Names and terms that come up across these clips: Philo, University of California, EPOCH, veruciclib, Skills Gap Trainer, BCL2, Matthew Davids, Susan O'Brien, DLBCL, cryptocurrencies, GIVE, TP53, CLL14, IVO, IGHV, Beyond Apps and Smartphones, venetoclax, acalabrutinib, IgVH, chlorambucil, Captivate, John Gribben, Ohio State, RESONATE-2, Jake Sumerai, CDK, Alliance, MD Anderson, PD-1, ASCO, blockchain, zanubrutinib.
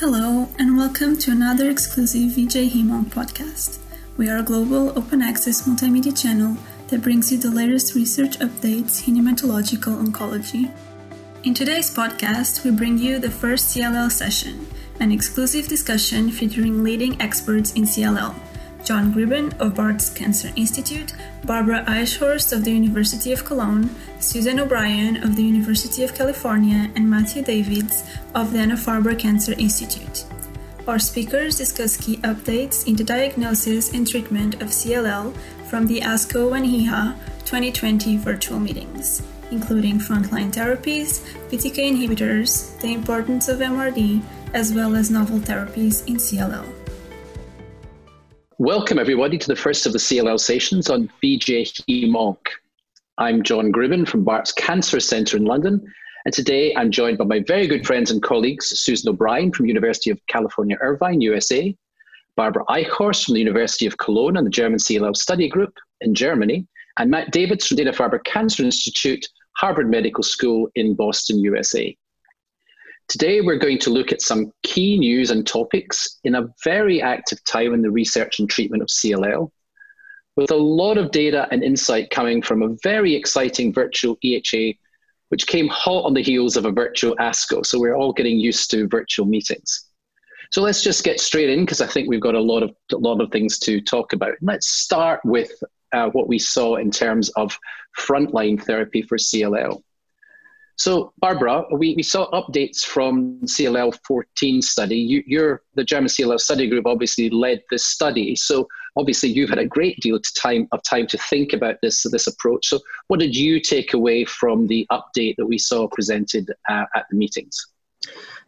Hello, and welcome to another exclusive VJ Hemon podcast. We are a global open-access multimedia channel that brings you the latest research updates in hematological oncology. In today's podcast, we bring you the first CLL session, an exclusive discussion featuring leading experts in CLL. John Gribben of Bart's Cancer Institute, Barbara Eichhorst of the University of Cologne, Susan O'Brien of the University of California, and Matthew Davids of the Dana-Farber Cancer Institute. Our speakers discuss key updates in the diagnosis and treatment of CLL from the ASCO and EHA 2020 virtual meetings, including frontline therapies, BTK inhibitors, the importance of MRD, as well as novel therapies in CLL. Welcome, everybody, to the first of the CLL sessions on VJ HEMONC. I'm John Gribben from Bart's Cancer Centre in London, and today I'm joined by my very good friends and colleagues, Susan O'Brien from University of California, Irvine, USA, Barbara Eichhorst from the University of Cologne and the German CLL Study Group in Germany, and Matt Davids from Dana-Farber Cancer Institute, Harvard Medical School in Boston, USA. Today, we're going to look at some key news and topics in a very active time in the research and treatment of CLL, with a lot of data and insight coming from a very exciting virtual EHA, which came hot on the heels of a virtual ASCO. So we're all getting used to virtual meetings. So let's just get straight in, because I think we've got a lot of things to talk about. Let's start with what we saw in terms of frontline therapy for CLL. So, Barbara, we saw updates from CLL14 study. You're the German CLL Study Group, obviously led this study. So, obviously, you've had a great deal of time to think about this approach. So, what did you take away from the update that we saw presented at the meetings?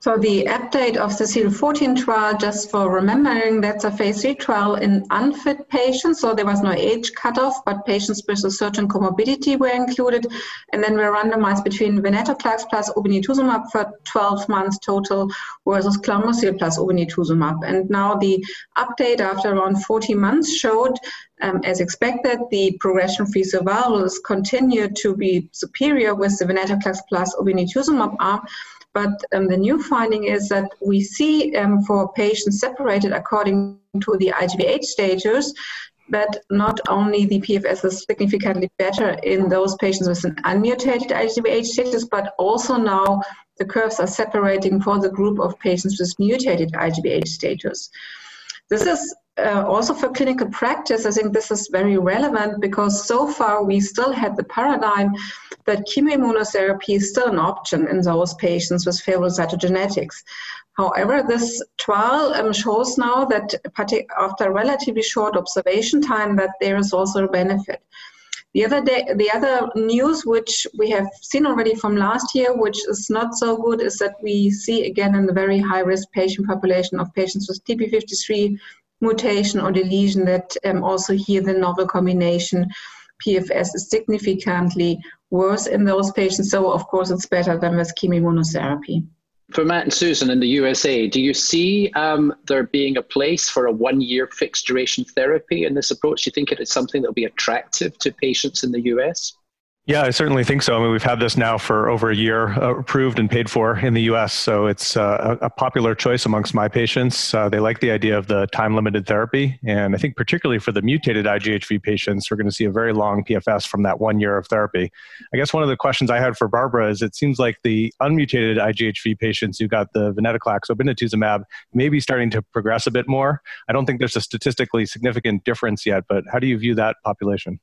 So the update of the CLL14 trial, just for remembering, that's a phase 3 trial in unfit patients. So there was no age cutoff, but patients with a certain comorbidity were included. And then were randomized between venetoclax plus obinituzumab for 12 months total versus chlorambucil plus obinituzumab. And now the update after around 40 months showed, as expected, the progression-free survival is continued to be superior with the venetoclax plus obinituzumab arm. But the new finding is that we see for patients separated according to the IGVH status that not only the PFS is significantly better in those patients with an unmutated IGVH status, but also now the curves are separating for the group of patients with mutated IGVH status. This is also for clinical practice. I think this is very relevant because so far we still had the paradigm that chemoimmunotherapy is still an option in those patients with favorable cytogenetics. However, this trial shows now that after a relatively short observation time that there is also a benefit. The other news which we have seen already from last year, which is not so good, is that we see again in the very high-risk patient population of patients with TP53 mutation or deletion that also here the novel combination PFS is significantly worse in those patients. So, of course, it's better than with chemoimmunotherapy. For Matt and Susan in the USA, do you see there being a place for a one-year fixed-duration therapy in this approach? Do you think it is something that will be attractive to patients in the US? Yeah, I certainly think so. I mean, we've had this now for over a year, approved and paid for in the US. So it's a popular choice amongst my patients. They like the idea of the time-limited therapy. And I think particularly for the mutated IGHV patients, we're going to see a very long PFS from that 1 year of therapy. I guess one of the questions I had for Barbara is it seems like the unmutated IGHV patients who got the venetoclax obinutuzumab may be starting to progress a bit more. I don't think there's a statistically significant difference yet, but how do you view that population?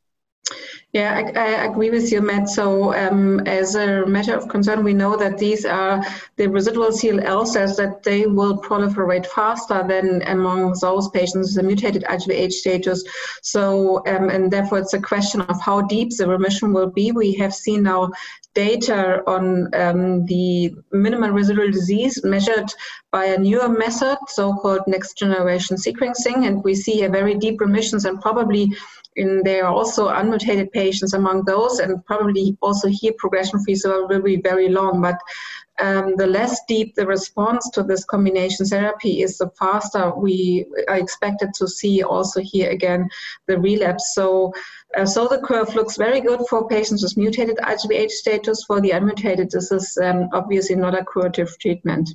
Yeah, I agree with you, Matt. So as a matter of concern, we know that these are the residual CLL cells that they will proliferate faster than among those patients with a mutated IgVH status. So, and therefore it's a question of how deep the remission will be. We have seen now data on the minimal residual disease measured by a newer method, so-called next-generation sequencing, and we see a very deep remissions and probably there are also unmutated patients among those, and probably also here progression-free survival will be very long. But the less deep the response to this combination therapy is, the faster we are expected to see also here again the relapse. So the curve looks very good for patients with mutated IgVH status. For the unmutated, this is obviously not a curative treatment.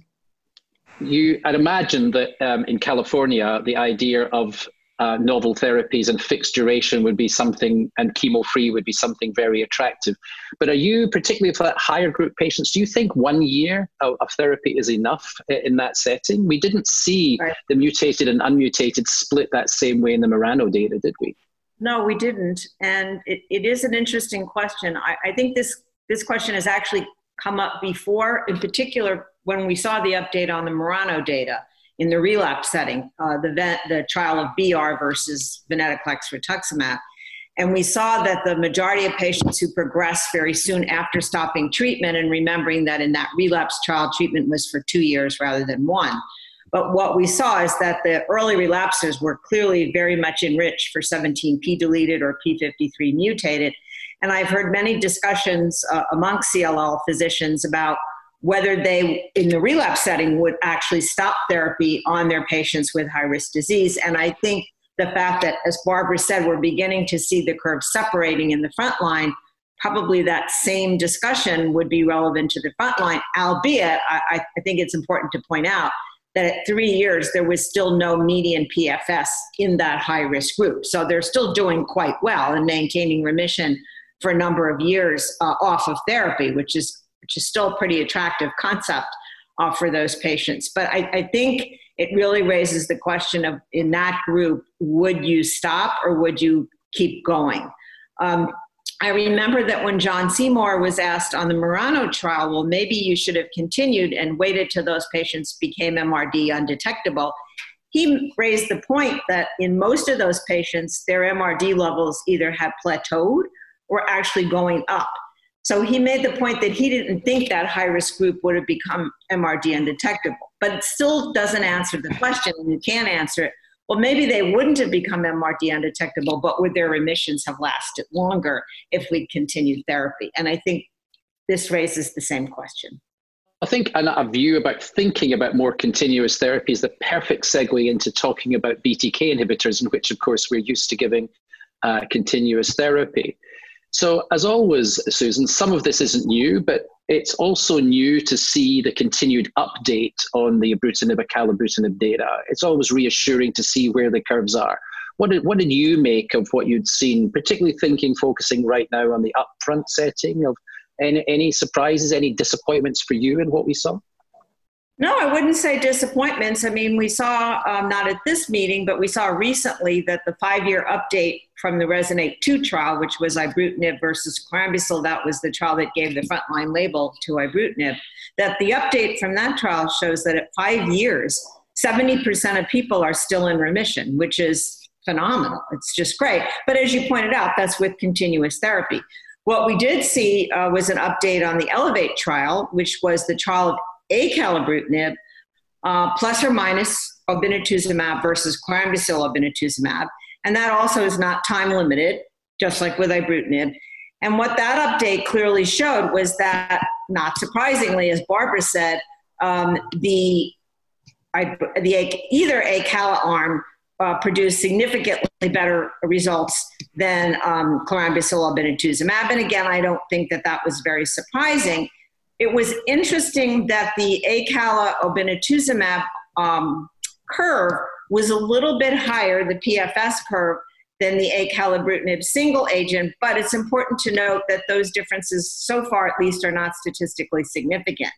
I'd imagine that in California, the idea of novel therapies and fixed duration would be something, and chemo-free would be something very attractive. But are you, particularly for that higher group patients, do you think 1 year of therapy is enough in that setting? We didn't see the mutated and unmutated split that same way in the Murano data, did we? No, we didn't. And it is an interesting question. I think this question has actually come up before, in particular, when we saw the update on the Murano data in the relapse setting, the trial of BR versus venetoclax rituximab. And we saw that the majority of patients who progressed very soon after stopping treatment, and remembering that in that relapse trial, treatment was for 2 years rather than one. But what we saw is that the early relapsers were clearly very much enriched for 17p deleted or p53 mutated. And I've heard many discussions among CLL physicians about whether they, in the relapse setting, would actually stop therapy on their patients with high-risk disease. And I think the fact that, as Barbara said, we're beginning to see the curve separating in the front line, probably that same discussion would be relevant to the front line, albeit I think it's important to point out that at 3 years, there was still no median PFS in that high-risk group. So they're still doing quite well and maintaining remission for a number of years off of therapy, which is still a pretty attractive concept for those patients. But I think it really raises the question of, in that group, would you stop or would you keep going? I remember that when John Seymour was asked on the Murano trial, well, maybe you should have continued and waited till those patients became MRD undetectable. He raised the point that in most of those patients, their MRD levels either had plateaued or actually going up. So he made the point that he didn't think that high-risk group would have become MRD undetectable, but it still doesn't answer the question, and you can't answer it. Well, maybe they wouldn't have become MRD undetectable, but would their remissions have lasted longer if we continued therapy? And I think this raises the same question. I think a view about thinking about more continuous therapy is the perfect segue into talking about BTK inhibitors, in which, of course, we're used to giving continuous therapy. So, as always, Susan, some of this isn't new, but it's also new to see the continued update on the ibrutinib, acalabrutinib data. It's always reassuring to see where the curves are. What did you make of what you'd seen, particularly focusing right now on the upfront setting? Of any surprises, any disappointments for you in what we saw? No, I wouldn't say disappointments. I mean, we saw, not at this meeting, but we saw recently that the 5-year update from the RESONATE-2 trial, which was ibrutinib versus chlorambucil, that was the trial that gave the frontline label to ibrutinib, that the update from that trial shows that at 5 years, 70% of people are still in remission, which is phenomenal. It's just great. But as you pointed out, that's with continuous therapy. What we did see was an update on the ELEVATE trial, which was the trial of acalabrutinib plus or minus obinituzumab versus chlorambucil obinituzumab. And that also is not time limited, just like with ibrutinib. And what that update clearly showed was that, not surprisingly, as Barbara said, either acala arm produced significantly better results than chlorambucil obinituzumab. And again, I don't think that was very surprising. It was interesting that the acala obinutuzumab curve was a little bit higher, the PFS curve, than the acalabrutinib single agent, but it's important to note that those differences so far at least are not statistically significant.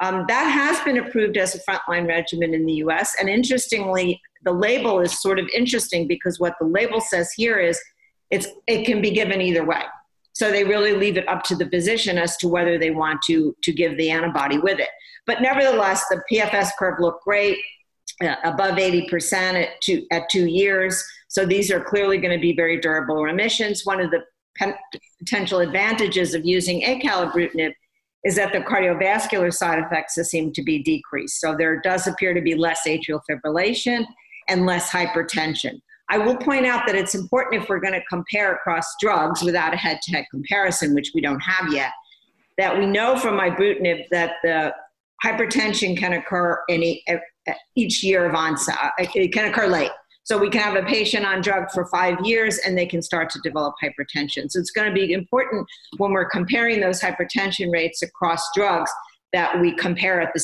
That has been approved as a frontline regimen in the US, and interestingly, the label is sort of interesting because what the label says here is it can be given either way. So they really leave it up to the physician as to whether they want to give the antibody with it. But nevertheless, the PFS curve looked great, above 80% at 2 years. So these are clearly going to be very durable remissions. One of the potential advantages of using acalabrutinib is that the cardiovascular side effects seem to be decreased. So there does appear to be less atrial fibrillation and less hypertension. I will point out that it's important, if we're going to compare across drugs without a head-to-head comparison, which we don't have yet, that we know from ibrutinib that the hypertension can occur each year of onset. It can occur late. So we can have a patient on drug for 5 years and they can start to develop hypertension. So it's going to be important when we're comparing those hypertension rates across drugs that we compare at the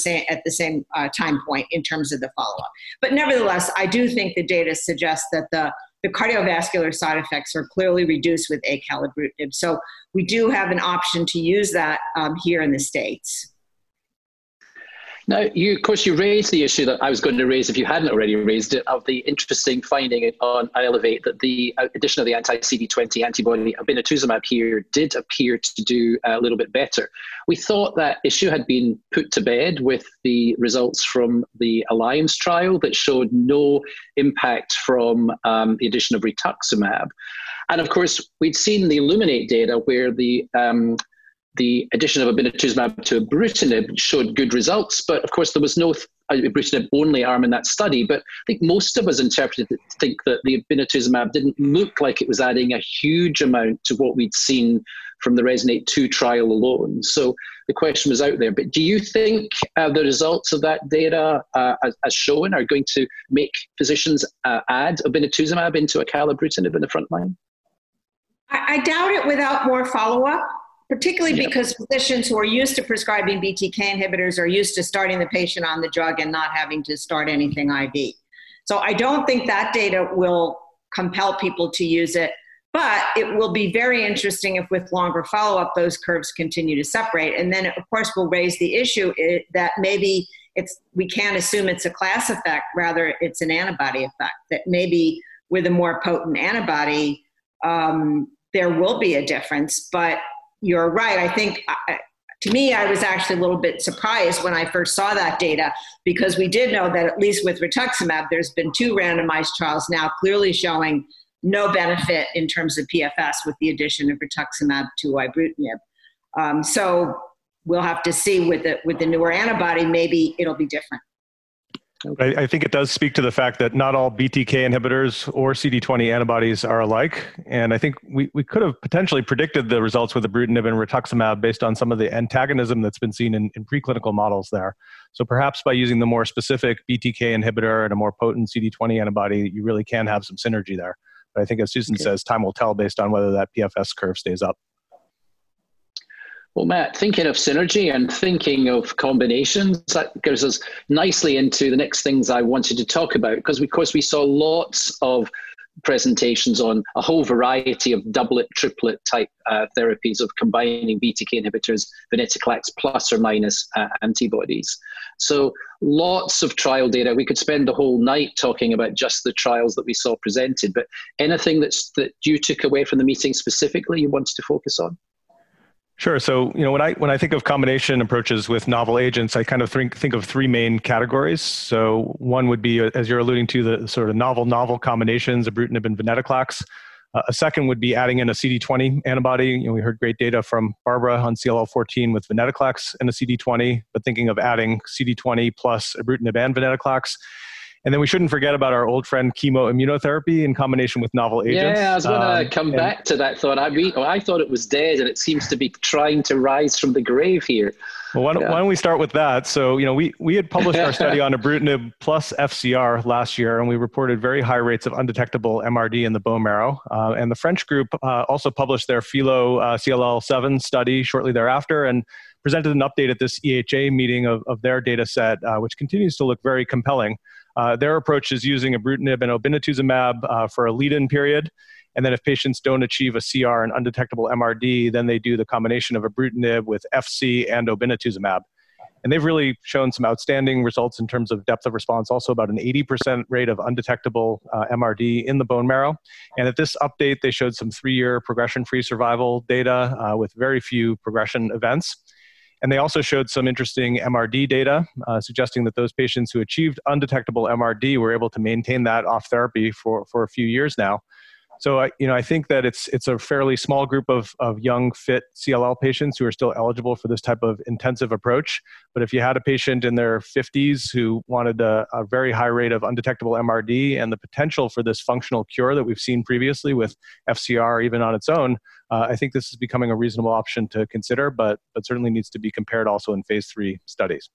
same time point in terms of the follow-up. But nevertheless, I do think the data suggests that the cardiovascular side effects are clearly reduced with acalabrutinib. So we do have an option to use that here in the States. Now, of course, you raised the issue that I was going to raise if you hadn't already raised it, of the interesting finding on ILEVATE that the addition of the anti-CD20 antibody obinituzumab here did appear to do a little bit better. We thought that issue had been put to bed with the results from the Alliance trial that showed no impact from the addition of rituximab. And of course, we'd seen the ILLUMINATE data where the addition of obinutuzumab to ibrutinib showed good results, but of course there was no ibrutinib-only arm in that study, but I think most of us think that the obinutuzumab didn't look like it was adding a huge amount to what we'd seen from the RESONATE-2 trial alone. So the question was out there, but do you think the results of that data as shown are going to make physicians add obinutuzumab into acalabrutinib in the front line? I doubt it without more follow-up, particularly because physicians who are used to prescribing BTK inhibitors are used to starting the patient on the drug and not having to start anything IV. So I don't think that data will compel people to use it, but it will be very interesting if with longer follow-up, those curves continue to separate. And then it, of course, will raise the issue that maybe we can't assume it's a class effect, rather it's an antibody effect, that maybe with a more potent antibody, there will be a difference, but you're right. I think, to me, I was actually a little bit surprised when I first saw that data, because we did know that at least with rituximab, there's been 2 randomized trials now clearly showing no benefit in terms of PFS with the addition of rituximab to ibrutinib. So we'll have to see with the newer antibody, maybe it'll be different. Okay. I think it does speak to the fact that not all BTK inhibitors or CD20 antibodies are alike. And I think we could have potentially predicted the results with ibrutinib and rituximab based on some of the antagonism that's been seen in preclinical models there. So perhaps by using the more specific BTK inhibitor and a more potent CD20 antibody, you really can have some synergy there. But I think, as Susan says, time will tell based on whether that PFS curve stays up. Well, Matt, thinking of synergy and thinking of combinations, that goes us nicely into the next things I wanted to talk about, because of course we saw lots of presentations on a whole variety of doublet, triplet type therapies of combining BTK inhibitors, venetoclax plus or minus antibodies. So lots of trial data. We could spend the whole night talking about just the trials that we saw presented, but anything that you took away from the meeting specifically you wanted to focus on? Sure. So, when I think of combination approaches with novel agents, I kind of think of 3 main categories. So one would be, as you're alluding to, the sort of novel combinations, ibrutinib and venetoclax. A second would be adding in a CD20 antibody. We heard great data from Barbara on CLL14 with venetoclax and a CD20, but thinking of adding CD20 plus ibrutinib and venetoclax. And then we shouldn't forget about our old friend chemoimmunotherapy in combination with novel agents. Yeah, I was going to come back to that thought. I thought it was dead, and it seems to be trying to rise from the grave here. Well, why don't we start with that? So, we had published our study on ibrutinib plus FCR last year, and we reported very high rates of undetectable MRD in the bone marrow. And the French group also published their PHILO CLL7 study shortly thereafter, and presented an update at this EHA meeting of their data set, which continues to look very compelling. Their approach is using ibrutinib and obinutuzumab for a lead-in period. And then if patients don't achieve a CR and undetectable MRD, then they do the combination of ibrutinib with FC and obinutuzumab. And they've really shown some outstanding results in terms of depth of response, also about an 80% rate of undetectable MRD in the bone marrow. And at this update, they showed some 3-year progression-free survival data with very few progression events. And they also showed some interesting MRD data, suggesting that those patients who achieved undetectable MRD were able to maintain that off therapy for a few years now. So I think that it's a fairly small group of young, fit CLL patients who are still eligible for this type of intensive approach. But if you had a patient in their 50s who wanted a very high rate of undetectable MRD and the potential for this functional cure that we've seen previously with FCR even on its own, I think this is becoming a reasonable option to consider, but certainly needs to be compared also in phase 3 studies.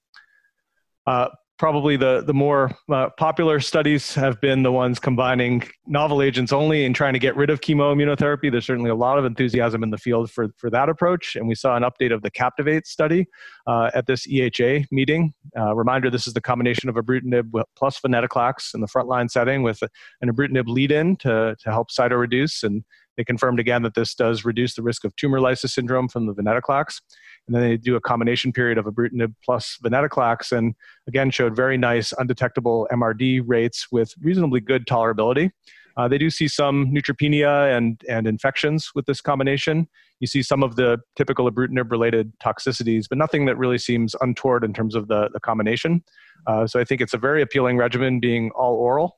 probably the more popular studies have been the ones combining novel agents only and trying to get rid of chemoimmunotherapy. There's certainly a lot of enthusiasm in the field for that approach. And we saw an update of the Captivate study at this EHA meeting. Reminder, this is the combination of ibrutinib plus venetoclax in the frontline setting with an ibrutinib lead-in to help cytoreduce. And they confirmed again that this does reduce the risk of tumor lysis syndrome from the venetoclax. And then they do a combination period of ibrutinib plus venetoclax, and again showed very nice undetectable MRD rates with reasonably good tolerability. They do see some neutropenia and infections with this combination. You see some of the typical ibrutinib-related toxicities, but nothing that really seems untoward in terms of the combination. So I think it's a very appealing regimen, being all oral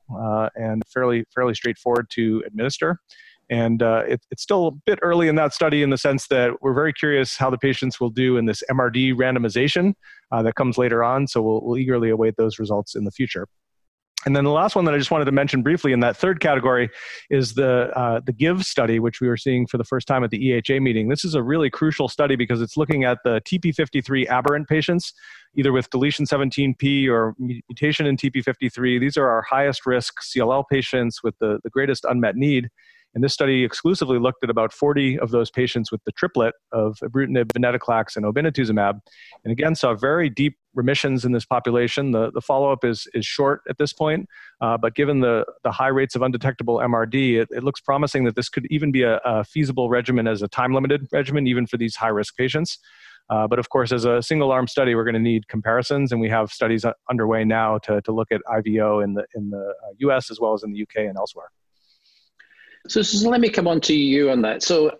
and fairly straightforward to administer. And it's still a bit early in that study in the sense that we're very curious how the patients will do in this MRD randomization that comes later on. So we'll eagerly await those results in the future. And then the last one that I just wanted to mention briefly in that third category is the GIVE study, which we were seeing for the first time at the EHA meeting. This is a really crucial study because it's looking at the TP53 aberrant patients, either with deletion 17p or mutation in TP53. These are our highest risk CLL patients with the greatest unmet need. And this study exclusively looked at about 40 of those patients with the triplet of ibrutinib, venetoclax, and obinituzumab. And again, saw very deep remissions in this population. The follow-up is short at this point, but given the high rates of undetectable MRD, it looks promising that this could even be a feasible regimen as a time-limited regimen, even for these high-risk patients. But of course, as a single-arm study, we're going to need comparisons, and we have studies underway now to look at IVO in the US as well as in the UK and elsewhere. So Susan, let me come on to you on that. So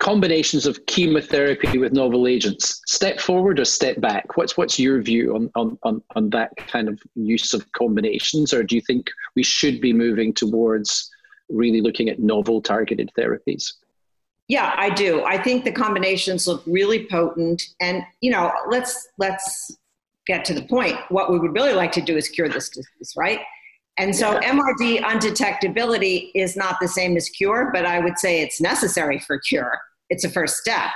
combinations of chemotherapy with novel agents, step forward or step back? What's your view on that kind of use of combinations? Or do you think we should be moving towards really looking at novel targeted therapies? Yeah, I do. I think the combinations look really potent. And, you know, let's get to the point. What we would really like to do is cure this disease, right? And so MRD undetectability is not the same as cure, but I would say it's necessary for cure. It's a first step.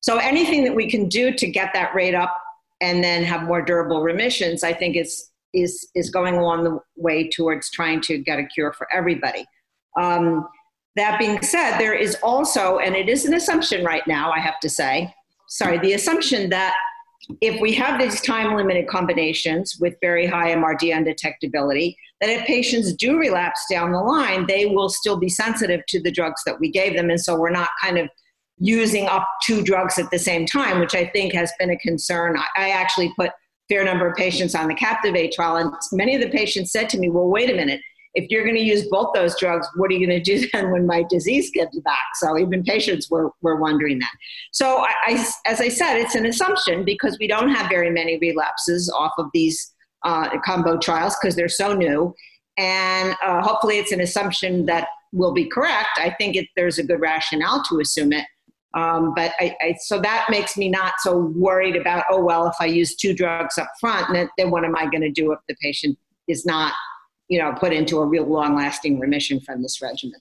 So anything that we can do to get that rate up and then have more durable remissions, I think is going along the way towards trying to get a cure for everybody. That being said, there is also, and it is an assumption right now, I have to say, the assumption that if we have these time-limited combinations with very high MRD undetectability, that if patients do relapse down the line, they will still be sensitive to the drugs that we gave them. And so we're not kind of using up two drugs at the same time, which I think has been a concern. I actually put a fair number of patients on the Captivate trial, and many of the patients said to me, well, wait a minute, if you're going to use both those drugs, what are you going to do then when my disease gets back? So even patients were wondering that. So as I said, it's an assumption because we don't have very many relapses off of these combo trials because they're so new. And hopefully it's an assumption that will be correct. I think there's a good rationale to assume it. But so that makes me not so worried about, oh, well, if I use two drugs up front, then what am I going to do if the patient is not, you know, put into a real long-lasting remission from this regimen.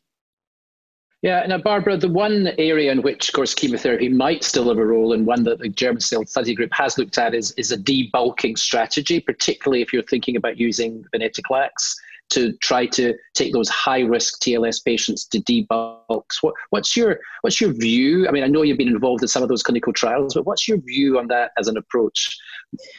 Yeah, now Barbara, the one area in which, of course, chemotherapy might still have a role, and one that the German CLL Study Group has looked at, is a debulking strategy, particularly if you're thinking about using venetoclax to try to take those high-risk TLS patients to debulk. What's your view? I mean, I know you've been involved in some of those clinical trials, but what's your view on that as an approach?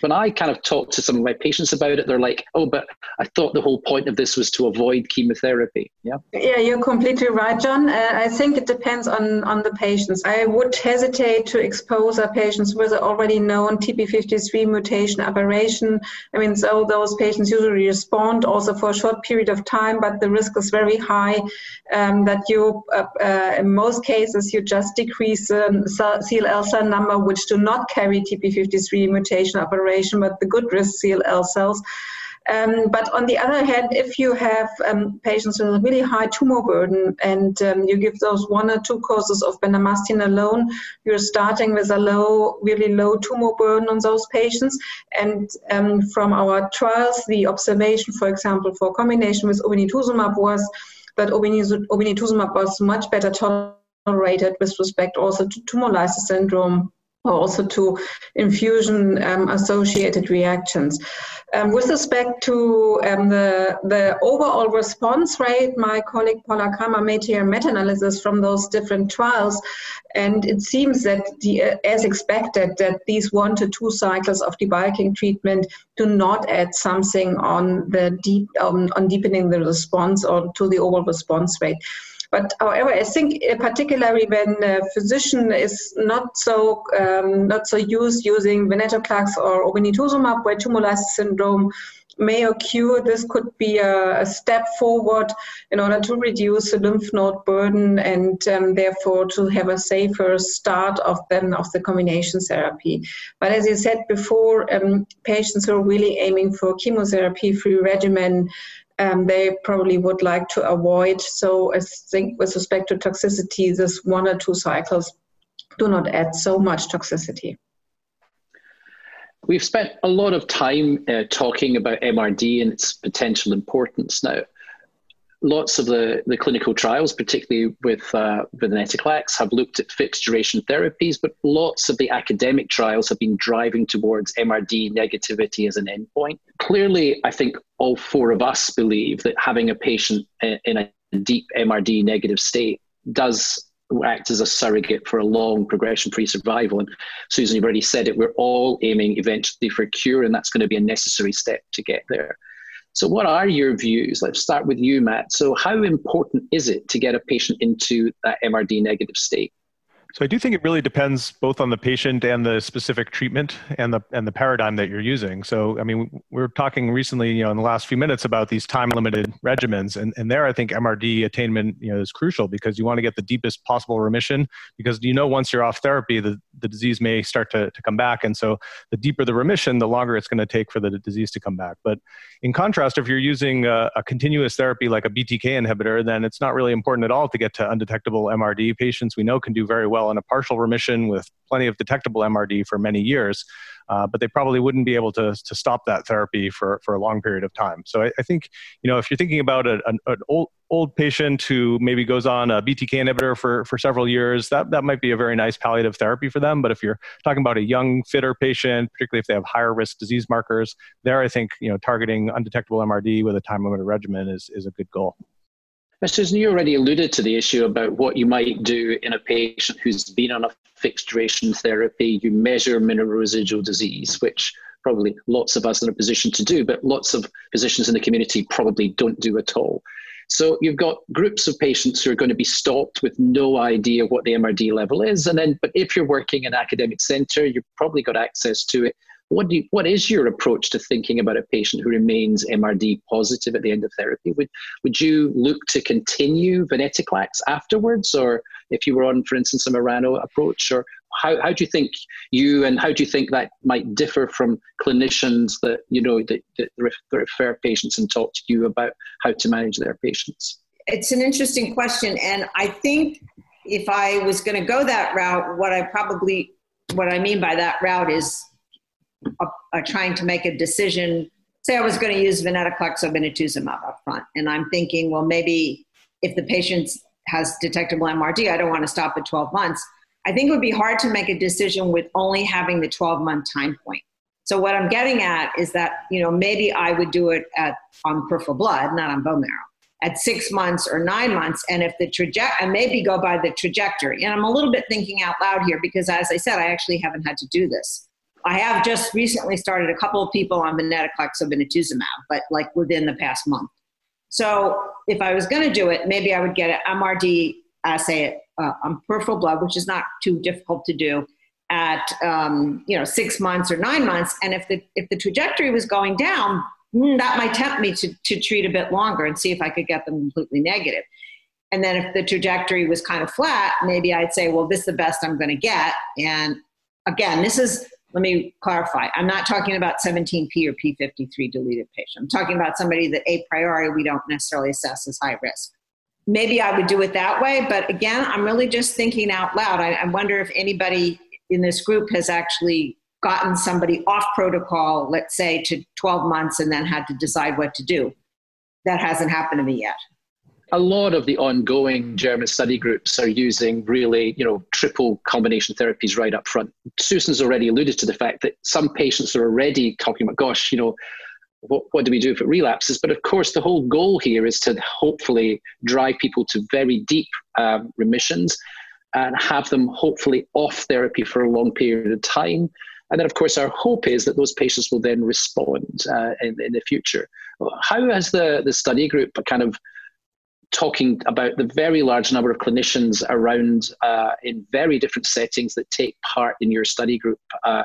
When I kind of talk to some of my patients about it, they're like, oh, but I thought the whole point of this was to avoid chemotherapy. Yeah, yeah, you're completely right, John. I think it depends on the patients. I would hesitate to expose our patients with an already known TP53 mutation aberration. I mean, so those patients usually respond also for a short period of time, but the risk is very high that you, in most cases, you just decrease CLL cell number, which do not carry TP53 mutation aberration, but the good risk CLL cells. But on the other hand, if you have patients with a really high tumor burden and you give those one or two courses of bendamustine alone, you're starting with a low, really low tumor burden on those patients. And from our trials, the observation, for example, for combination with obinituzumab was that obinituzumab was much better tolerated with respect also to tumor lysis syndrome or also to infusion-associated reactions. With respect to the overall response rate, my colleague Paula Kramer made here a meta-analysis from those different trials, and it seems that, as expected, that these 1 to 2 cycles of debulking treatment do not add something on the on deepening the response or to the overall response rate. But however, I think particularly when a physician is not so used using venetoclax or obinituzumab, where tumor lysis syndrome may occur, this could be a step forward in order to reduce the lymph node burden and therefore to have a safer start of the combination therapy. But as you said before, patients who are really aiming for chemotherapy-free regimen, they probably would like to avoid. So I think with respect to toxicity, this 1 or 2 cycles do not add so much toxicity. We've spent a lot of time talking about MRD and its potential importance now. Lots of the clinical trials, particularly with venetoclax, have looked at fixed duration therapies, but lots of the academic trials have been driving towards MRD negativity as an endpoint. Clearly, I think all 4 of us believe that having a patient in a deep MRD negative state does act as a surrogate for a long progression-free survival. And Susan, you've already said it, we're all aiming eventually for a cure, and that's going to be a necessary step to get there. So what are your views? Let's start with you, Matt. So how important is it to get a patient into that MRD negative state? So I do think it really depends both on the patient and the specific treatment and the paradigm that you're using. So, I mean, we were talking recently, in the last few minutes about these time-limited regimens. And there, I think MRD attainment, is crucial because you want to get the deepest possible remission because, once you're off therapy, the disease may start to come back. And so the deeper the remission, the longer it's going to take for the disease to come back. But in contrast, if you're using a continuous therapy like a BTK inhibitor, then it's not really important at all to get to undetectable MRD. Patients we know can do very well in a partial remission with plenty of detectable MRD for many years, but they probably wouldn't be able to stop that therapy for a long period of time. So I think, if you're thinking about an old patient who maybe goes on a BTK inhibitor for several years, that might be a very nice palliative therapy for them. But if you're talking about a young, fitter patient, particularly if they have higher risk disease markers, there I think, targeting undetectable MRD with a time-limited regimen is a good goal. Susan, you already alluded to the issue about what you might do in a patient who's been on a fixed duration therapy. You measure minimal residual disease, which probably lots of us are in a position to do, but lots of physicians in the community probably don't do at all. So you've got groups of patients who are going to be stopped with no idea what the MRD level is. But if you're working in an academic center, you've probably got access to it. What is your approach to thinking about a patient who remains MRD positive at the end of therapy? Would you look to continue venetoclax afterwards, or if you were on, for instance, a Murano approach, or how do you think that might differ from clinicians that that refer patients and talk to you about how to manage their patients? It's an interesting question, and I think if I was going to go that route, what I mean by that route is trying to make a decision. Say I was going to use venetoclax or obinutuzumab up front, and I'm thinking, well, maybe if the patient has detectable MRD, I don't want to stop at 12 months. I think it would be hard to make a decision with only having the 12-month time point. So what I'm getting at is that, maybe I would do it on peripheral blood, not on bone marrow, at 6 months or 9 months, and if the trajectory, and maybe go by the trajectory. And I'm a little bit thinking out loud here because, as I said, I actually haven't had to do this. I have just recently started a couple of people on venetoclax obinutuzumab, but like within the past month. So if I was going to do it, maybe I would get an MRD assay on peripheral blood, which is not too difficult to do, at 6 months or 9 months. And if the trajectory was going down, that might tempt me to treat a bit longer and see if I could get them completely negative. And then if the trajectory was kind of flat, maybe I'd say, well, this is the best I'm going to get. And again, let me clarify. I'm not talking about 17p or p53 deleted patient. I'm talking about somebody that a priori we don't necessarily assess as high risk. Maybe I would do it that way, but again, I'm really just thinking out loud. I wonder if anybody in this group has actually gotten somebody off protocol, let's say to 12 months, and then had to decide what to do. That hasn't happened to me yet. a lot of the ongoing German study groups are using really, triple combination therapies right up front. Susan's already alluded to the fact that some patients are already talking about, gosh, what do we do if it relapses? But of course, the whole goal here is to hopefully drive people to very deep remissions and have them hopefully off therapy for a long period of time. And then, of course, our hope is that those patients will then respond in the future. How has the study group kind of talking about the very large number of clinicians around in very different settings that take part in your study group? How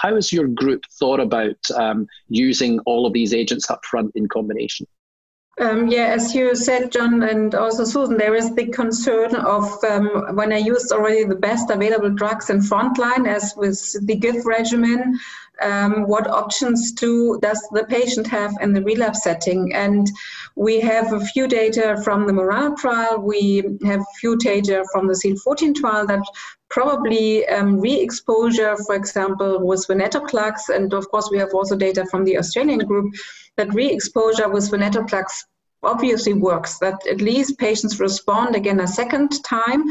has your group thought about using all of these agents up front in combination? Yeah, as you said, John, and also Susan, there is the concern of when I used already the best available drugs in frontline, as with the GIVE regimen, what options does the patient have in the relapse setting? And we have a few data from the Murano trial. We have a few data from the CLL14 trial that probably re-exposure, for example, with venetoclax, and of course we have also data from the Australian group, that re-exposure with venetoclax obviously works, that at least patients respond again a second time.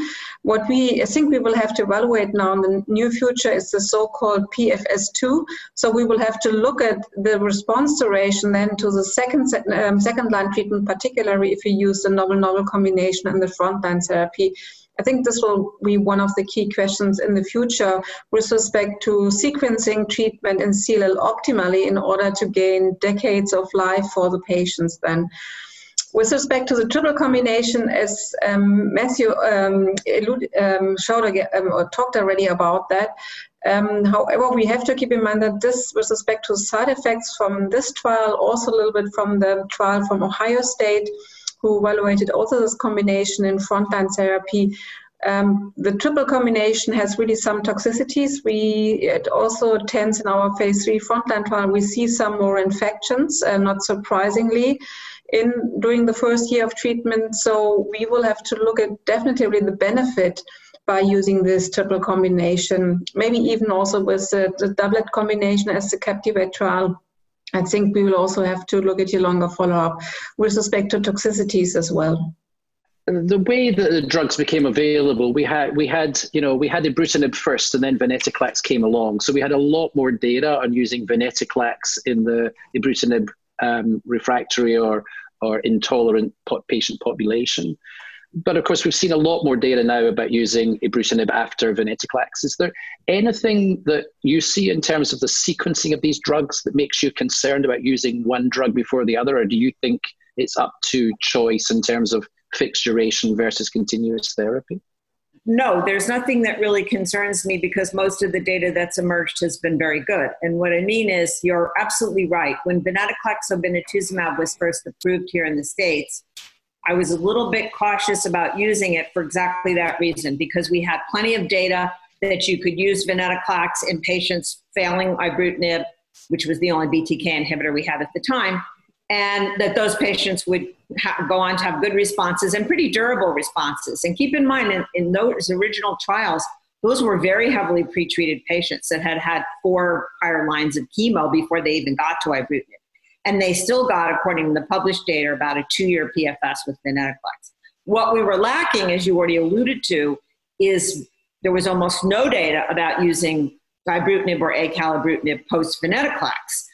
What I think we will have to evaluate now in the near future is the so-called PFS2. So we will have to look at the response duration then to the second line treatment, particularly if we use the novel combination and the frontline therapy. I think this will be one of the key questions in the future with respect to sequencing treatment in CLL optimally in order to gain decades of life for the patients then. With respect to the triple combination, as Matthew talked already about that, however, we have to keep in mind that this, with respect to side effects from this trial, also a little bit from the trial from Ohio State, who evaluated also this combination in frontline therapy. The triple combination has really some toxicities. It also tends in our phase 3 frontline trial, we see some more infections, not surprisingly, during the first year of treatment. So we will have to look at definitely the benefit by using this triple combination, maybe even also with the doublet combination as the Captivate trial. I think we will also have to look at your longer follow-up with respect to toxicities as well. The way that the drugs became available, we had ibrutinib first, and then venetoclax came along. So we had a lot more data on using venetoclax in the ibrutinib refractory or intolerant patient population. But of course, we've seen a lot more data now about using ibrutinib after venetoclax. Is there anything that you see in terms of the sequencing of these drugs that makes you concerned about using one drug before the other? Or do you think it's up to choice in terms of fixed duration versus continuous therapy? No, there's nothing that really concerns me because most of the data that's emerged has been very good. And what I mean is, you're absolutely right. When venetoclax obinituzumab was first approved here in the States, I was a little bit cautious about using it for exactly that reason, because we had plenty of data that you could use venetoclax in patients failing ibrutinib, which was the only BTK inhibitor we had at the time, and that those patients would go on to have good responses and pretty durable responses. And keep in mind, in those original trials, those were very heavily pretreated patients that had had 4 prior lines of chemo before they even got to ibrutinib. And they still got, according to the published data, about a 2-year PFS with venetoclax. What we were lacking, as you already alluded to, is there was almost no data about using ibrutinib or acalabrutinib post-venetoclax,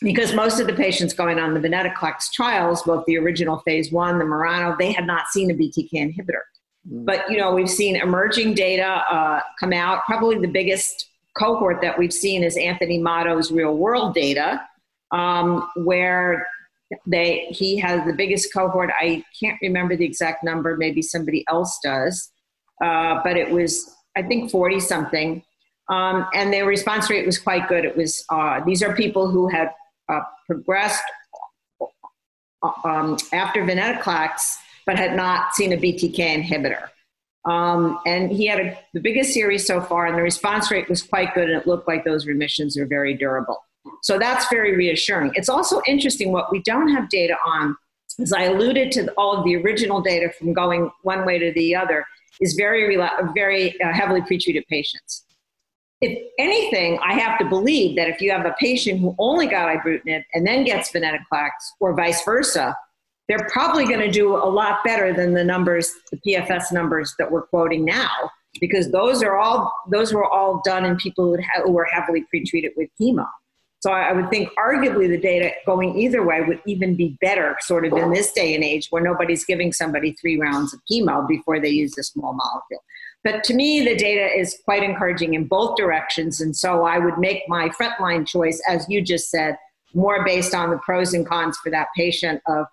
because most of the patients going on the venetoclax trials, both the original phase 1, the Murano, they had not seen a BTK inhibitor. But, we've seen emerging data come out. Probably the biggest cohort that we've seen is Anthony Motto's real-world data, where he has the biggest cohort. I can't remember the exact number, maybe somebody else does, but it was, I think, 40-something. And their response rate was quite good. It was, these are people who had progressed after venetoclax, but had not seen a BTK inhibitor. And he had the biggest series so far, and the response rate was quite good, and it looked like those remissions are very durable. So that's very reassuring. It's also interesting what we don't have data on, as I alluded to all of the original data from going one way to the other, is very heavily pretreated patients. If anything, I have to believe that if you have a patient who only got ibrutinib and then gets venetoclax, or vice versa, they're probably going to do a lot better than the numbers, the PFS numbers that we're quoting now, because those were all done in people who were heavily pretreated with chemo. So I would think arguably the data going either way would even be better sort of in this day and age where nobody's giving somebody 3 rounds of chemo before they use a small molecule. But to me, the data is quite encouraging in both directions. And so I would make my frontline choice, as you just said, more based on the pros and cons for that patient of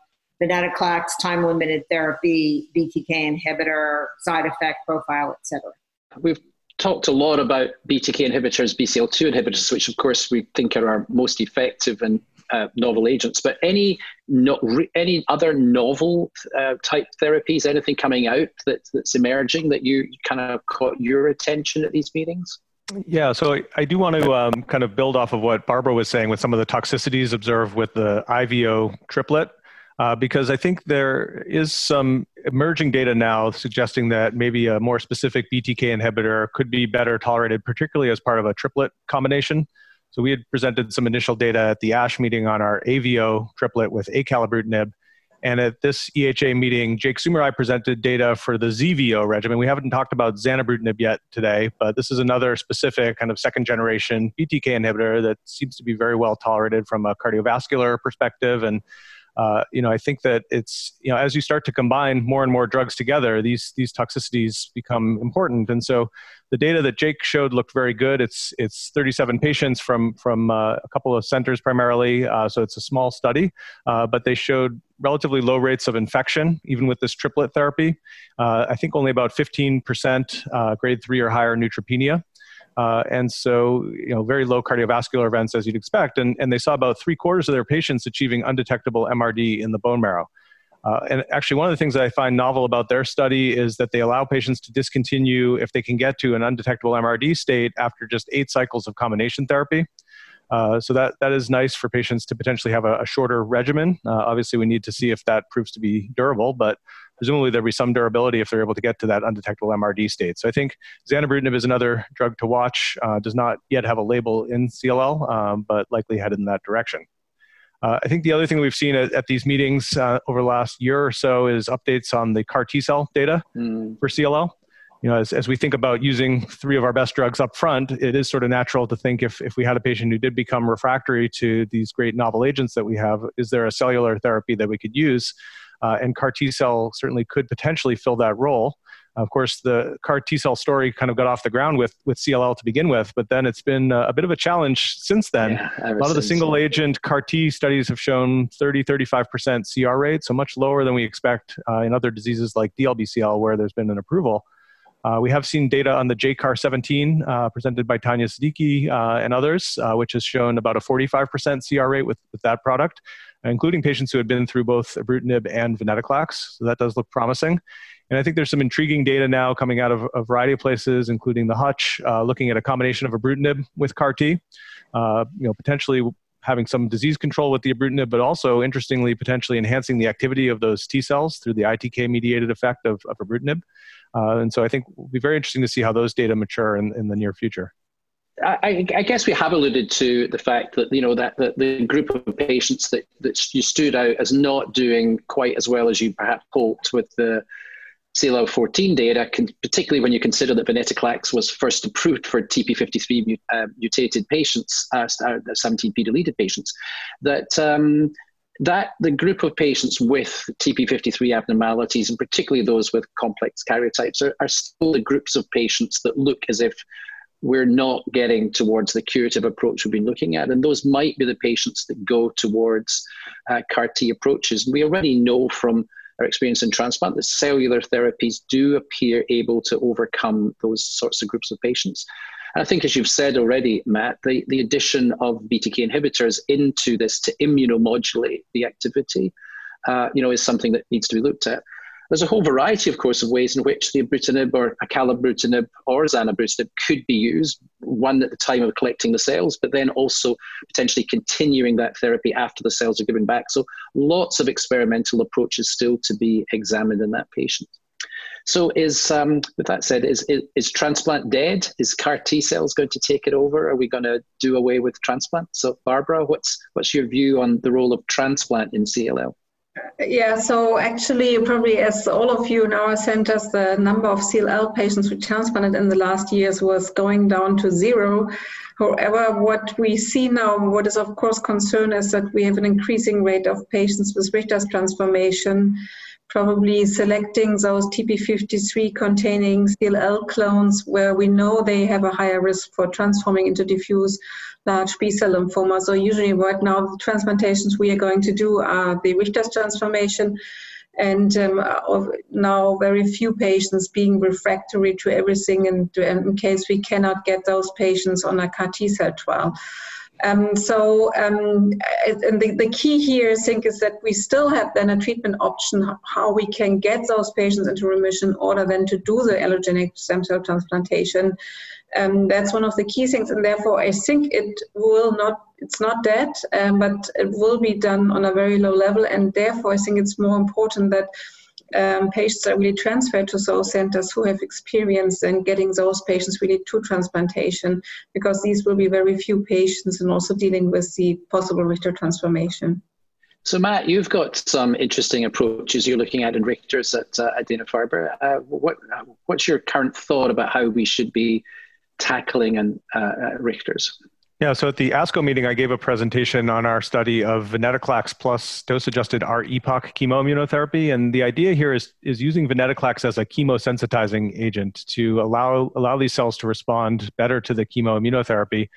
venetoclax, time-limited therapy, BTK inhibitor, side effect profile, et cetera. We've talked a lot about BTK inhibitors, BCL2 inhibitors, which of course we think are our most effective and novel agents, but any other novel type therapies, anything coming out that's emerging that you kind of caught your attention at these meetings? Yeah, so I do want to kind of build off of what Barbara was saying with some of the toxicities observed with the IVO triplet, because I think there is some emerging data now suggesting that maybe a more specific BTK inhibitor could be better tolerated, particularly as part of a triplet combination. So we had presented some initial data at the ASH meeting on our AVO triplet with acalabrutinib. And at this EHA meeting, Jake Sumerai presented data for the ZVO regimen. We haven't talked about zanubrutinib yet today, but this is another specific kind of second-generation BTK inhibitor that seems to be very well tolerated from a cardiovascular perspective. And I think that it's, as you start to combine more and more drugs together, these toxicities become important. And so the data that Jake showed looked very good. It's 37 patients from a couple of centers primarily. So it's a small study, but they showed relatively low rates of infection, even with this triplet therapy. I think only about 15% grade 3 or higher neutropenia. And so, very low cardiovascular events as you'd expect. And they saw about 3/4 of their patients achieving undetectable MRD in the bone marrow. And actually, one of the things that I find novel about their study is that they allow patients to discontinue if they can get to an undetectable MRD state after just 8 cycles of combination therapy. So that is nice for patients to potentially have a shorter regimen. Obviously, we need to see if that proves to be durable, but presumably there'll be some durability if they're able to get to that undetectable MRD state. So I think zanubrutinib is another drug to watch, does not yet have a label in CLL, but likely headed in that direction. I think the other thing we've seen at these meetings over the last year or so is updates on the CAR T-cell data for CLL. As we think about using 3 of our best drugs up front, it is sort of natural to think if we had a patient who did become refractory to these great novel agents that we have, is there a cellular therapy that we could use? And CAR T-cell certainly could potentially fill that role. Of course, the CAR T-cell story kind of got off the ground with CLL to begin with, but then it's been a bit of a challenge since then. Yeah, a lot of the single-agent CAR T studies have shown 30-35% CR rate, so much lower than we expect in other diseases like DLBCL where there's been an approval. We have seen data on the JCAR17 presented by Tanya Siddiqui and others, which has shown about a 45% CR rate with that product, including patients who had been through both ibrutinib and venetoclax. So that does look promising. And I think there's some intriguing data now coming out of a variety of places, including the Hutch, looking at a combination of ibrutinib with CAR-T, potentially having some disease control with the ibrutinib, but also, interestingly, potentially enhancing the activity of those T-cells through the ITK-mediated effect of ibrutinib. And so I think it will be very interesting to see how those data mature in the near future. I guess we have alluded to the fact that, that the group of patients that you stood out as not doing quite as well as you perhaps hoped with the CLL14 data, particularly when you consider that venetoclax was first approved for TP53 mutated patients, 17p deleted patients, that the group of patients with TP53 abnormalities, and particularly those with complex karyotypes, are still the groups of patients that look as if we're not getting towards the curative approach we've been looking at. And those might be the patients that go towards CAR-T approaches. We already know from our experience in transplant that cellular therapies do appear able to overcome those sorts of groups of patients. I think, as you've said already, Matt, the addition of BTK inhibitors into this to immunomodulate the activity, is something that needs to be looked at. There's a whole variety, of course, of ways in which the ibrutinib or acalabrutinib or zanubrutinib could be used, one at the time of collecting the cells, but then also potentially continuing that therapy after the cells are given back. So lots of experimental approaches still to be examined in that patient. So with that said, is transplant dead? Is CAR T cells going to take it over? Are we going to do away with transplant? So Barbara, what's your view on the role of transplant in CLL? Yeah, so actually, probably as all of you in our centers, the number of CLL patients who transplanted in the last years was going down to zero. However, what we see now, what is of course concern, is that we have an increasing rate of patients with Richter's transformation, probably selecting those TP53 containing CLL clones where we know they have a higher risk for transforming into diffuse large B-cell lymphoma. So usually right now the transplantations we are going to do are the Richter's transformation, and now very few patients being refractory to everything, and in case we cannot get those patients on a CAR-T cell trial. The key here, I think, is that we still have then a treatment option, how we can get those patients into remission rather than to do the allogeneic stem cell transplantation. That's one of the key things, and therefore I think it will not, it's not dead, but it will be done on a very low level, and therefore I think it's more important that patients are really transferred to those centers who have experience in getting those patients really to transplantation, because these will be very few patients, and also dealing with the possible Richter transformation. So Matt, you've got some interesting approaches you're looking at in Richter's at Dana-Farber. What's your current thought about how we should be tackling Richter's? Yeah, so at the ASCO meeting, I gave a presentation on our study of venetoclax plus dose-adjusted R-EPOCH chemoimmunotherapy. And the idea here is using venetoclax as a chemosensitizing agent to allow these cells to respond better to the chemoimmunotherapy.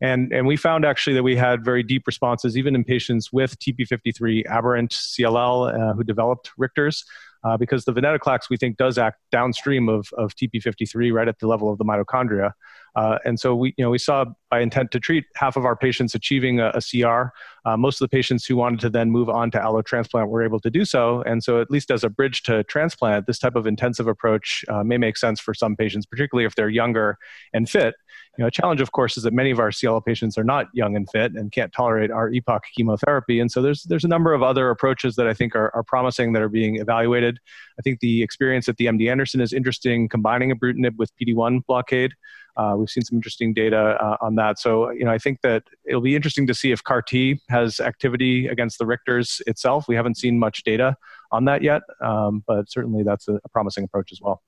And we found actually that we had very deep responses, even in patients with TP53 aberrant CLL who developed Richter's, because the venetoclax, we think, does act downstream of TP53 right at the level of the mitochondria. And so we saw by intent to treat half of our patients achieving a CR. Most of the patients who wanted to then move on to allotransplant were able to do so. And so at least as a bridge to transplant, this type of intensive approach may make sense for some patients, particularly if they're younger and fit. You know, a challenge, of course, is that many of our CLL patients are not young and fit and can't tolerate our EPOCH chemotherapy. And so there's a number of other approaches that I think are promising that are being evaluated. I think the experience at the MD Anderson is interesting, combining ibrutinib with PD-1 blockade. We've seen some interesting data on that. So, you know, I think that it'll be interesting to see if CAR-T has activity against the Richter's itself. We haven't seen much data on that yet, but certainly that's a promising approach as well.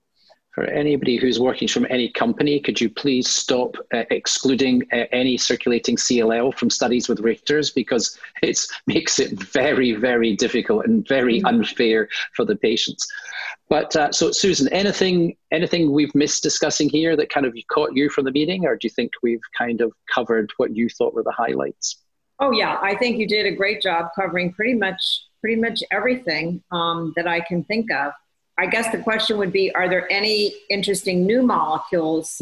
For anybody who's working from any company, could you please stop excluding any circulating CLL from studies with Richter's, because it makes it very, very difficult and very unfair for the patients. But so Susan, anything we've missed discussing here that kind of caught you from the meeting, or do you think we've kind of covered what you thought were the highlights? Oh yeah, I think you did a great job covering pretty much everything that I can think of. I guess the question would be, are there any interesting new molecules?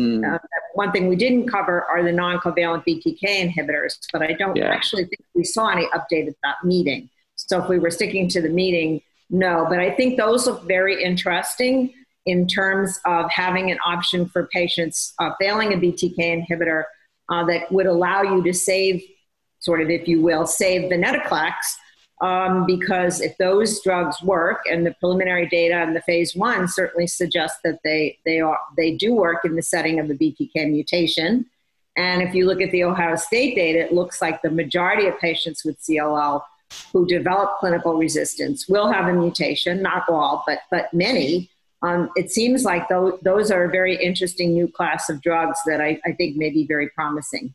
One thing we didn't cover are the non-covalent BTK inhibitors, but I don't actually think we saw any update at that meeting. So if we were sticking to the meeting, no. But I think those look very interesting in terms of having an option for patients failing a BTK inhibitor that would allow you to save, sort of, if you will, save venetoclax, because if those drugs work, and the preliminary data and the phase 1 certainly suggests that they do work in the setting of a BTK mutation. And if you look at the Ohio State data, it looks like the majority of patients with CLL who develop clinical resistance will have a mutation, not all, but many. It seems like those are a very interesting new class of drugs that I think may be very promising.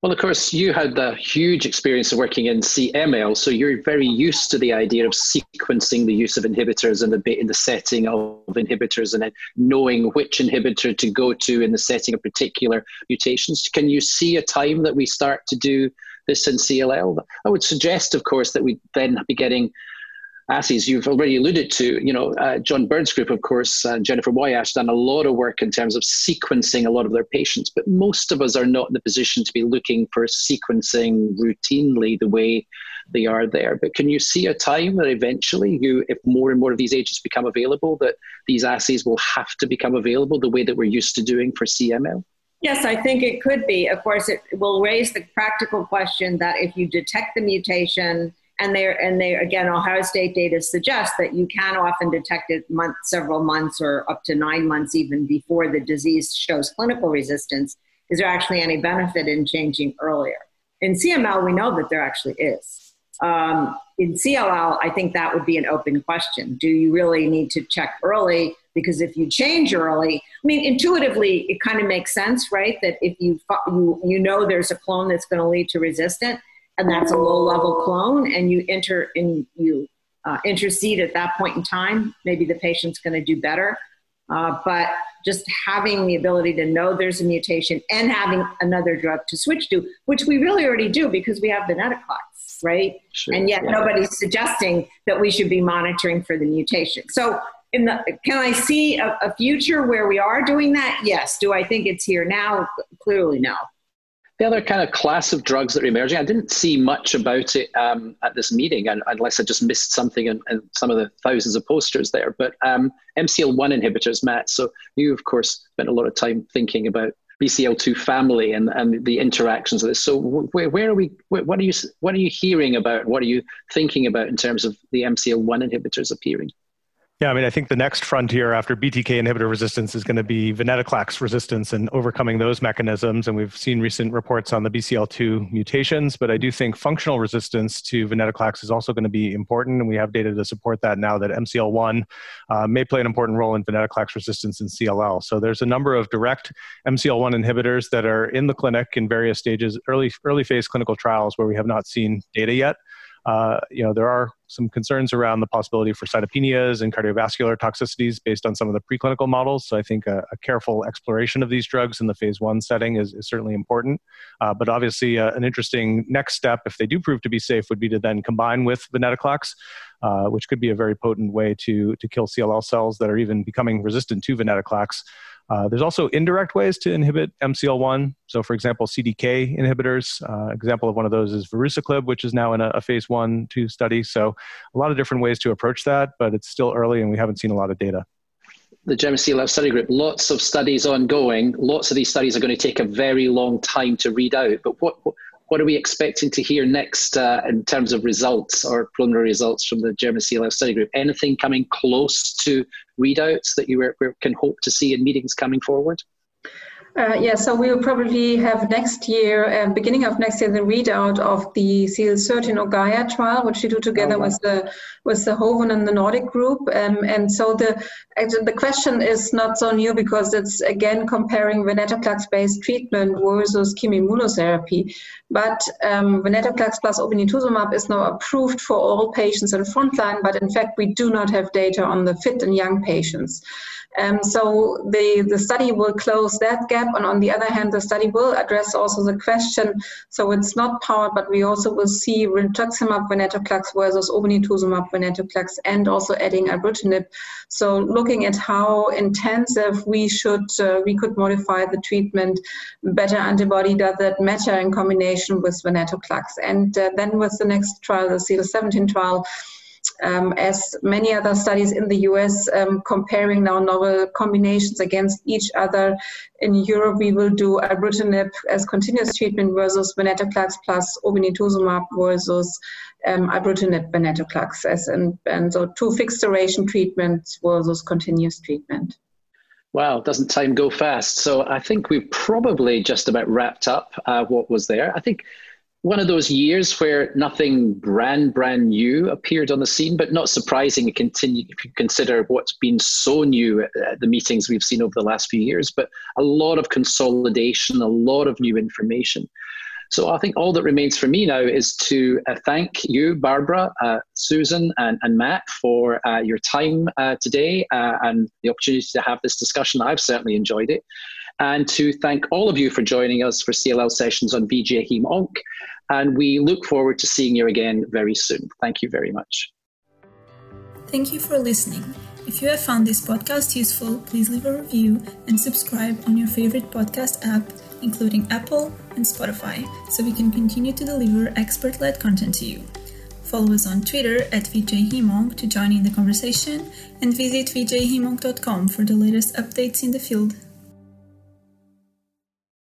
Well, of course, you had the huge experience of working in CML, so you're very used to the idea of sequencing the use of inhibitors and in the setting of inhibitors, and then knowing which inhibitor to go to in the setting of particular mutations. Can you see a time that we start to do this in CLL? I would suggest, of course, that we then be getting assays. You've already alluded to, you know, John Bird's group, of course, and Jennifer Boyash done a lot of work in terms of sequencing a lot of their patients, but most of us are not in the position to be looking for sequencing routinely the way they are there. But can you see a time that eventually you, if more and more of these agents become available, that these assays will have to become available the way that we're used to doing for CML? Yes, I think it could be. Of course, it will raise the practical question that if you detect the mutation, and again, Ohio State data suggests that you can often detect it several months or up to 9 months even before the disease shows clinical resistance. Is there actually any benefit in changing earlier? In CML, we know that there actually is. In CLL, I think that would be an open question. Do you really need to check early? Because if you change early, I mean, intuitively, it kind of makes sense, right? That if you know there's a clone that's going to lead to resistant, and that's a low-level clone, and you intercede at that point in time, maybe the patient's going to do better. But just having the ability to know there's a mutation and having another drug to switch to, which we really already do because we have venetoclax, right? Sure. And yet nobody's suggesting that we should be monitoring for the mutation. So can I see a future where we are doing that? Yes. Do I think it's here now? Clearly no. The other kind of class of drugs that are emerging, I didn't see much about it at this meeting, unless I just missed something in some of the thousands of posters there, but MCL1 inhibitors, Matt. So you, of course, spent a lot of time thinking about BCL2 family and the interactions of this. So where are we, what are you hearing about? What are you thinking about in terms of the MCL1 inhibitors appearing? Yeah, I mean, I think the next frontier after BTK inhibitor resistance is going to be venetoclax resistance and overcoming those mechanisms. And we've seen recent reports on the BCL2 mutations, but I do think functional resistance to venetoclax is also going to be important. And we have data to support that now that MCL1 may play an important role in venetoclax resistance in CLL. So there's a number of direct MCL1 inhibitors that are in the clinic in various stages, early phase clinical trials where we have not seen data yet. There are some concerns around the possibility for cytopenias and cardiovascular toxicities based on some of the preclinical models. So I think a careful exploration of these drugs in the phase 1 setting is certainly important. But obviously an interesting next step, if they do prove to be safe, would be to then combine with venetoclax, which could be a very potent way to kill CLL cells that are even becoming resistant to venetoclax. There's also indirect ways to inhibit MCL1. So, for example, CDK inhibitors. Example of one of those is veruciclib, which is now in a phase 1/2 study. So a lot of different ways to approach that, but it's still early and we haven't seen a lot of data. The German CLL Study Group, lots of studies ongoing. Lots of these studies are going to take a very long time to read out. But what are we expecting to hear next in terms of results or preliminary results from the German CLL Study Group? Anything coming close to readouts that you can hope to see in meetings coming forward? So we will probably have next year, beginning of next year, the readout of the CL13 Ogaya trial, which we do together with the Hoven and the Nordic group. And so the question is not so new because it's again comparing venetoclax-based treatment versus chemoimmunotherapy. But venetoclax plus obinituzumab is now approved for all patients in frontline, but in fact we do not have data on the fit and young patients. So the study will close that gap, and on the other hand, the study will address also the question, so it's not powered, but we also will see rituximab venetoclax versus obinutuzumab venetoclax and also adding ibrutinib. So looking at how intensive we could modify the treatment, better antibody does that matter in combination with venetoclax. And then with the next trial, the CL17 trial, as many other studies in the US comparing now novel combinations against each other. In Europe, we will do ibrutinib as continuous treatment versus venetoclax plus obinutuzumab versus ibrutinib venetoclax, and so two fixed duration treatments versus continuous treatment. Wow, doesn't time go fast? So I think we've probably just about wrapped up what was there. I think one of those years where nothing brand new appeared on the scene, but not surprising to continue if you consider what's been so new at the meetings we've seen over the last few years, but a lot of consolidation, a lot of new information. So I think all that remains for me now is to thank you, Barbara, Susan, and Matt for your time today and the opportunity to have this discussion. I've certainly enjoyed it. And to thank all of you for joining us for CLL sessions on VGA Heme Onc. And we look forward to seeing you again very soon. Thank you very much. Thank you for listening. If you have found this podcast useful, please leave a review and subscribe on your favorite podcast app, including Apple and Spotify, so we can continue to deliver expert-led content to you. Follow us on Twitter at VJHemonc to join in the conversation, and visit vjhemonc.com for the latest updates in the field.